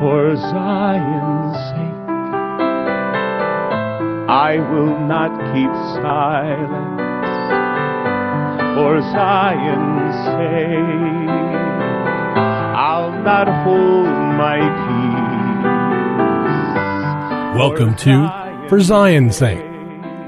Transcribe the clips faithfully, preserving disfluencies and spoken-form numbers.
For Zion's sake, I will not keep silence. For Zion's sake, I'll not hold my peace. Welcome to For Zion's Sake.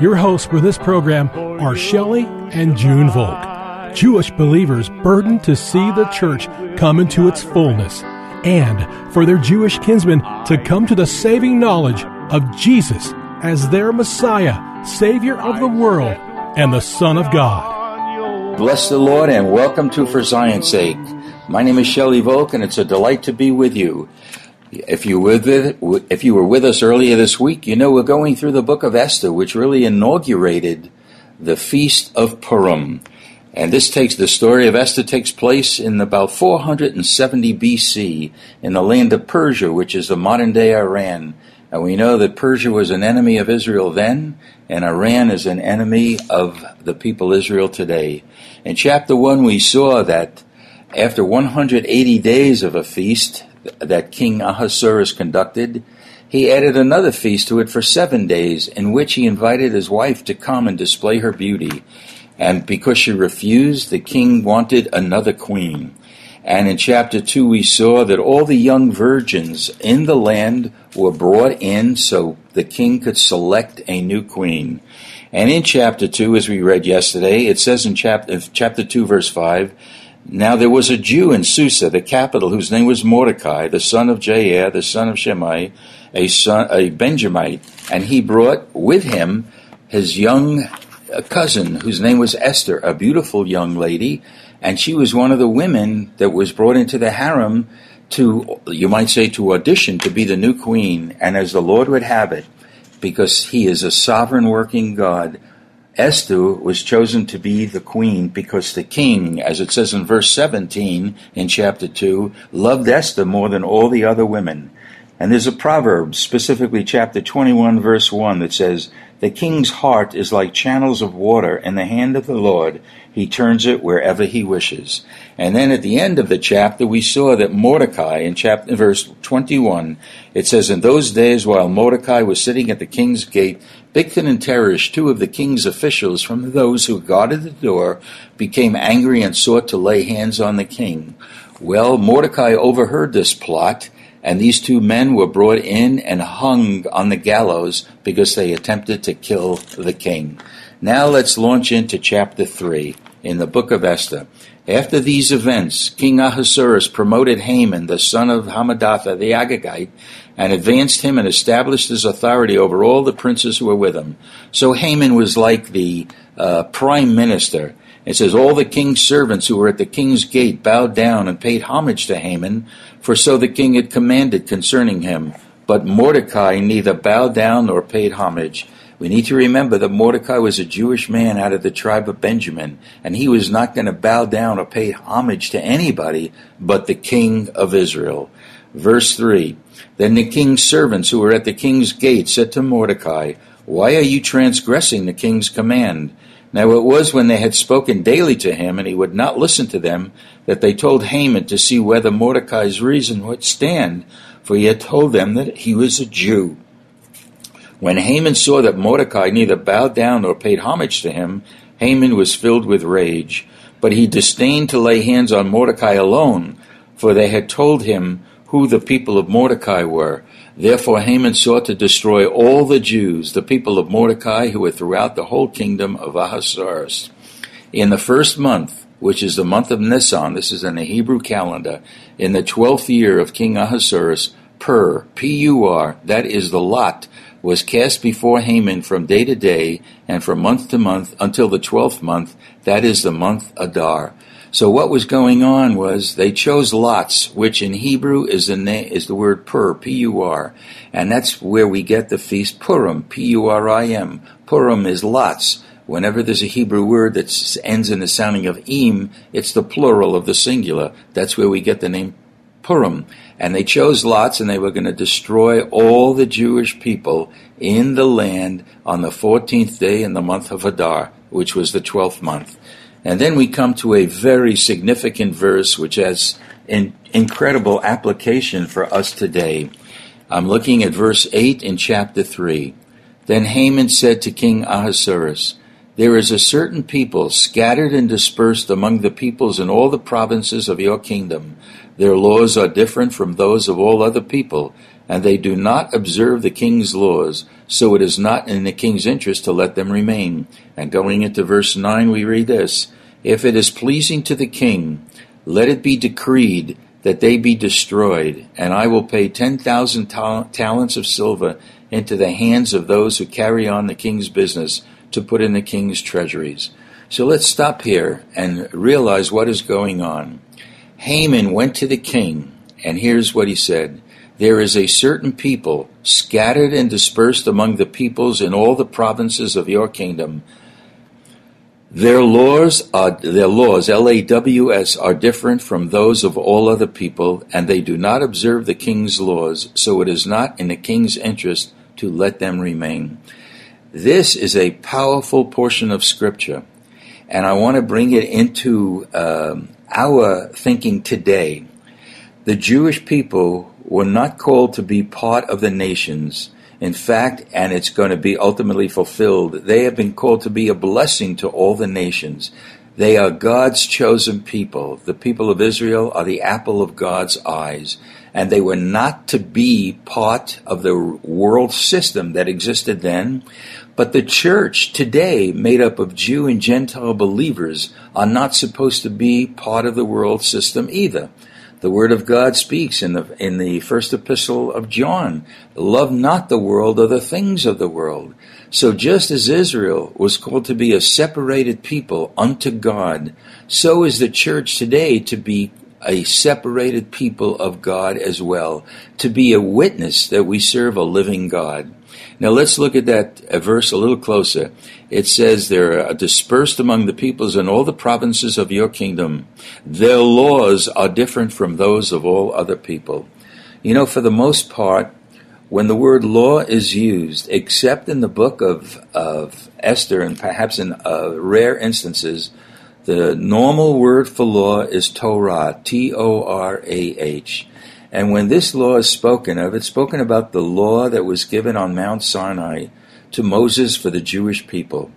Your hosts for this program are Shelley and June Volk, Jewish believers burdened to see the church come into its fullness, and for their Jewish kinsmen to come to the saving knowledge of Jesus as their Messiah, Savior of the world, and the Son of God. Bless the Lord and welcome to For Zion's Sake. My name is Shelley Volk, and it's a delight to be with you. If you were with, if you were with us earlier this week, you know we're going through the book of Esther, which really inaugurated the Feast of Purim. And this takes, the story of Esther takes place in about four hundred seventy B C in the land of Persia, which is the modern day Iran. And we know that Persia was an enemy of Israel then, and Iran is an enemy of the people Israel today. In chapter one, we saw that after one hundred eighty days of a feast that King Ahasuerus conducted, he added another feast to it for seven days, in which he invited his wife to come and display her beauty. And because she refused, the king wanted another queen. And in chapter two, we saw that all the young virgins in the land were brought in so the king could select a new queen. And in chapter two, as we read yesterday, it says in chapter, chapter two, verse five, "Now there was a Jew in Susa, the capital, whose name was Mordecai, the son of Jair, the son of Shimei, a, son, a Benjamite, and he brought with him his young a cousin whose name was Esther, a beautiful young lady, and she was one of the women that was brought into the harem to, you might say, to audition to be the new queen. And as the Lord would have it, because he is a sovereign working God, Esther was chosen to be the queen because the king, as it says in verse seventeen in chapter two, loved Esther more than all the other women. And there's a proverb, specifically chapter twenty-one, verse one, that says, "The king's heart is like channels of water in the hand of the Lord. He turns it wherever he wishes." And then at the end of the chapter, we saw that Mordecai, in chapter verse twenty-one, it says, "In those days while Mordecai was sitting at the king's gate, Bigthan and Teresh, two of the king's officials from those who guarded the door, became angry and sought to lay hands on the king. Well, Mordecai overheard this plot, and these two men were brought in and hung on the gallows because they attempted to kill the king." Now let's launch into chapter three in the book of Esther. After these events, King Ahasuerus promoted Haman, the son of Hamadatha the Agagite, and advanced him and established his authority over all the princes who were with him. So Haman was like the uh, prime minister. It says, "All the king's servants who were at the king's gate bowed down and paid homage to Haman, for so the king had commanded concerning him. But Mordecai neither bowed down nor paid homage." We need to remember that Mordecai was a Jewish man out of the tribe of Benjamin, and he was not going to bow down or pay homage to anybody but the king of Israel. Verse three, "Then the king's servants who were at the king's gate said to Mordecai, 'Why are you transgressing the king's command?' Now it was when they had spoken daily to him, and he would not listen to them, that they told Haman to see whether Mordecai's reason would stand, for he had told them that he was a Jew. When Haman saw that Mordecai neither bowed down nor paid homage to him, Haman was filled with rage. But he disdained to lay hands on Mordecai alone, for they had told him who the people of Mordecai were. Therefore Haman sought to destroy all the Jews, the people of Mordecai, who were throughout the whole kingdom of Ahasuerus. In the first month, which is the month of Nisan," this is in the Hebrew calendar, "in the twelfth year of King Ahasuerus, Pur, P U R, that is the lot, was cast before Haman from day to day and from month to month until the twelfth month, that is the month Adar." So what was going on was they chose lots, which in Hebrew is the name, is the word pur, P U R, and that's where we get the feast Purim, P U R I M. Purim is lots. Whenever there's a Hebrew word that ends in the sounding of im, it's the plural of the singular. That's where we get the name Purim. And they chose lots, and they were going to destroy all the Jewish people in the land on the fourteenth day in the month of Adar, which was the twelfth month. And then we come to a very significant verse, which has an incredible application for us today. I'm looking at verse eight in chapter three. Then Haman said to King Ahasuerus, "There is a certain people scattered and dispersed among the peoples in all the provinces of your kingdom. Their laws are different from those of all other people, and they do not observe the king's laws, so it is not in the king's interest to let them remain." And going into verse nine, we read this, "If it is pleasing to the king, let it be decreed that they be destroyed, and I will pay ten thousand ta- talents of silver into the hands of those who carry on the king's business, to put in the king's treasuries." So let's stop here and realize what is going on. Haman went to the king, and here's what he said. "There is a certain people scattered and dispersed among the peoples in all the provinces of your kingdom. Their laws, are, their laws, L A W S, are different from those of all other people, and they do not observe the king's laws, so it is not in the king's interest to let them remain." This is a powerful portion of Scripture, and I want to bring it into um, our thinking today. The Jewish people were not called to be part of the nations. In fact, and it's going to be ultimately fulfilled, they have been called to be a blessing to all the nations. They are God's chosen people. The people of Israel are the apple of God's eyes. And they were not to be part of the world system that existed then. But the church today, made up of Jew and Gentile believers, are not supposed to be part of the world system either. The Word of God speaks in the in the first epistle of John, "Love not the world or the things of the world." So just as Israel was called to be a separated people unto God, so is the church today to be a separated people of God as well, to be a witness that we serve a living God. Now let's look at that verse a little closer. It says, "There are dispersed among the peoples in all the provinces of your kingdom. Their laws are different from those of all other people." You know, for the most part, when the word law is used, except in the book of, of Esther and perhaps in uh, rare instances, the normal word for law is Torah, T O R A H. And when this law is spoken of, it's spoken about the law that was given on Mount Sinai to Moses for the Jewish people.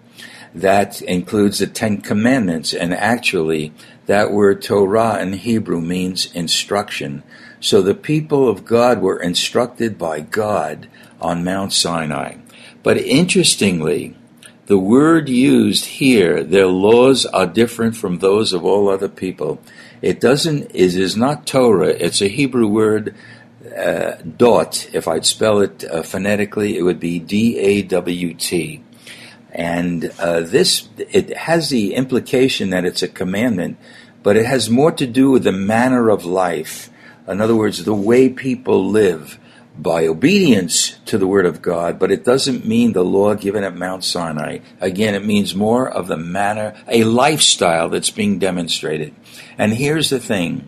That includes the Ten Commandments, and actually that word Torah in Hebrew means instruction. So the people of God were instructed by God on Mount Sinai. But interestingly, the word used here, "their laws are different from those of all other people," it doesn't, it is not Torah. It's a Hebrew word, uh, dot. If I'd spell it uh, phonetically, it would be D A W T. And uh, this, it has the implication that it's a commandment, but it has more to do with the manner of life. In other words, the way people live by obedience to the Word of God, but it doesn't mean the law given at Mount Sinai. Again, it means more of the manner, a lifestyle that's being demonstrated. And here's the thing.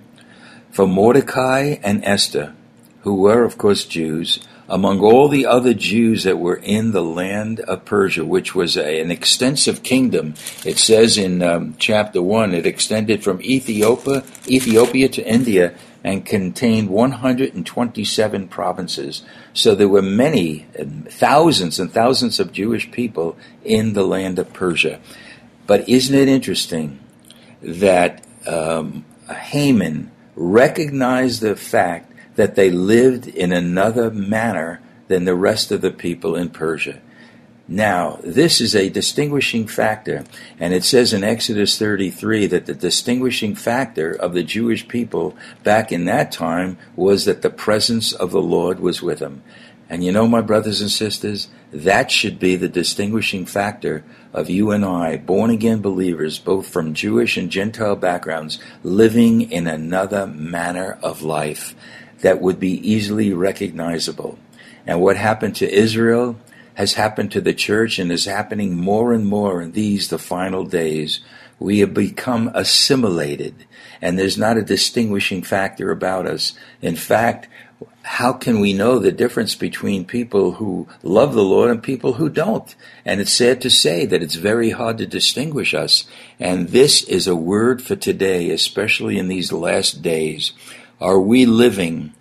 For Mordecai and Esther, who were, of course, Jews, among all the other Jews that were in the land of Persia, which was a, an extensive kingdom. It says in um, chapter one, it extended from Ethiopia, Ethiopia to India, and contained one hundred twenty-seven provinces. So there were many, thousands and thousands of Jewish people in the land of Persia. But isn't it interesting that um, Haman recognized the fact that they lived in another manner than the rest of the people in Persia? Now, this is a distinguishing factor, and it says in Exodus thirty-three that the distinguishing factor of the Jewish people back in that time was that the presence of the Lord was with them. And you know, my brothers and sisters, that should be the distinguishing factor of you and I, born-again believers, both from Jewish and Gentile backgrounds, living in another manner of life that would be easily recognizable. And what happened to Israel has happened to the church and is happening more and more in these, the final days. We have become assimilated, and there's not a distinguishing factor about us. In fact, how can we know the difference between people who love the Lord and people who don't? And it's sad to say that it's very hard to distinguish us. And this is a word for today, especially in these last days. Are we living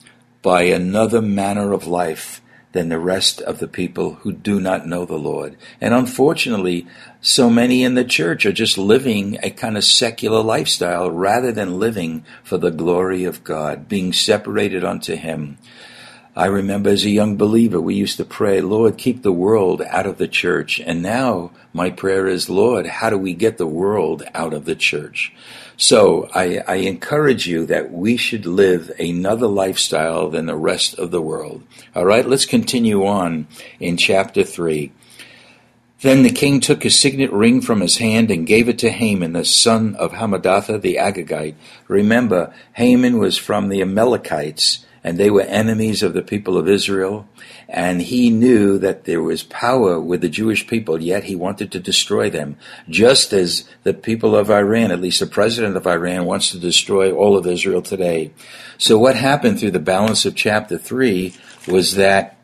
by another manner of life than the rest of the people who do not know the Lord? And unfortunately, so many in the church are just living a kind of secular lifestyle rather than living for the glory of God, being separated unto Him. I remember as a young believer, we used to pray, Lord, keep the world out of the church. And now my prayer is, Lord, how do we get the world out of the church? So I, I encourage you that we should live another lifestyle than the rest of the world. All right, let's continue on in chapter three. Then the king took his signet ring from his hand and gave it to Haman, the son of Hamadatha the Agagite. Remember, Haman was from the Amalekites, and they were enemies of the people of Israel, and he knew that there was power with the Jewish people, yet he wanted to destroy them, just as the people of Iran, at least the president of Iran, wants to destroy all of Israel today. So what happened through the balance of chapter three was that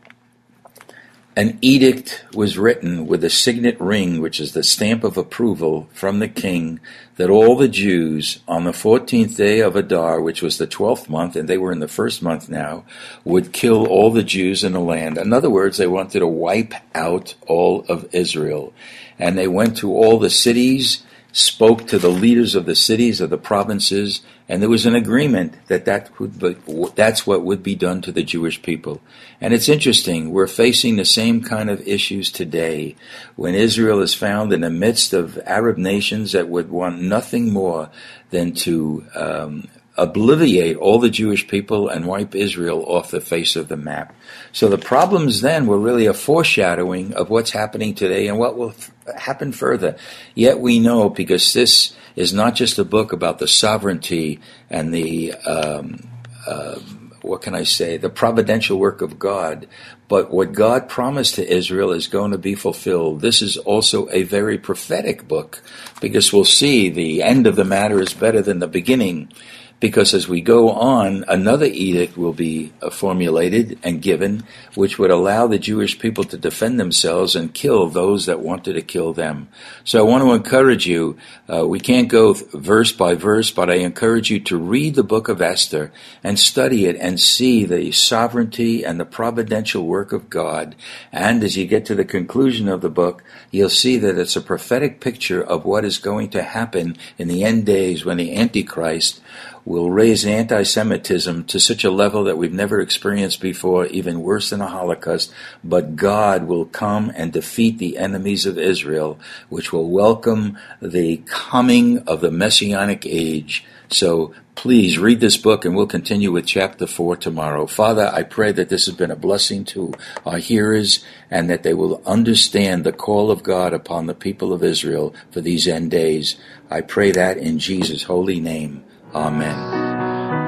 an edict was written with a signet ring, which is the stamp of approval from the king, that all the Jews on the fourteenth day of Adar, which was the twelfth month, and they were in the first month now, would kill all the Jews in the land. In other words, they wanted to wipe out all of Israel. And they went to all the cities, spoke to the leaders of the cities, of the provinces, and there was an agreement that, that would be, that's what would be done to the Jewish people. And it's interesting, we're facing the same kind of issues today when Israel is found in the midst of Arab nations that would want nothing more than to um, obliviate all the Jewish people and wipe Israel off the face of the map. So the problems then were really a foreshadowing of what's happening today and what will f- happen further. Yet we know, because this is not just a book about the sovereignty and the, um, uh, what can I say, the providential work of God, but what God promised to Israel is going to be fulfilled. This is also a very prophetic book, because we'll see the end of the matter is better than the beginning. Because as we go on, another edict will be formulated and given, which would allow the Jewish people to defend themselves and kill those that wanted to kill them. So I want to encourage you, uh, we can't go verse by verse, but I encourage you to read the book of Esther and study it and see the sovereignty and the providential work of God. And as you get to the conclusion of the book, you'll see that it's a prophetic picture of what is going to happen in the end days when the Antichrist will raise anti-Semitism to such a level that we've never experienced before, even worse than the Holocaust. But God will come and defeat the enemies of Israel, which will welcome the coming of the Messianic age. So please read this book, and we'll continue with chapter four tomorrow. Father, I pray that this has been a blessing to our hearers and that they will understand the call of God upon the people of Israel for these end days. I pray that in Jesus' holy name. Amen.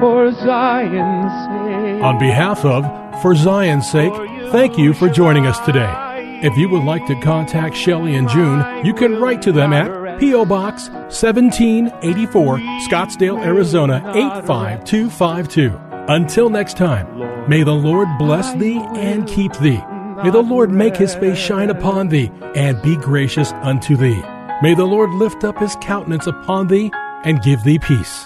For Zion's sake. On behalf of For Zion's Sake, thank you for joining us today. If you would like to contact Shelley and June, you can write to them at P O. Box seventeen eighty-four, Scottsdale, Arizona eight five two five two. Until next time, may the Lord bless thee and keep thee. May the Lord make His face shine upon thee and be gracious unto thee. May the Lord lift up His countenance upon thee and give thee peace.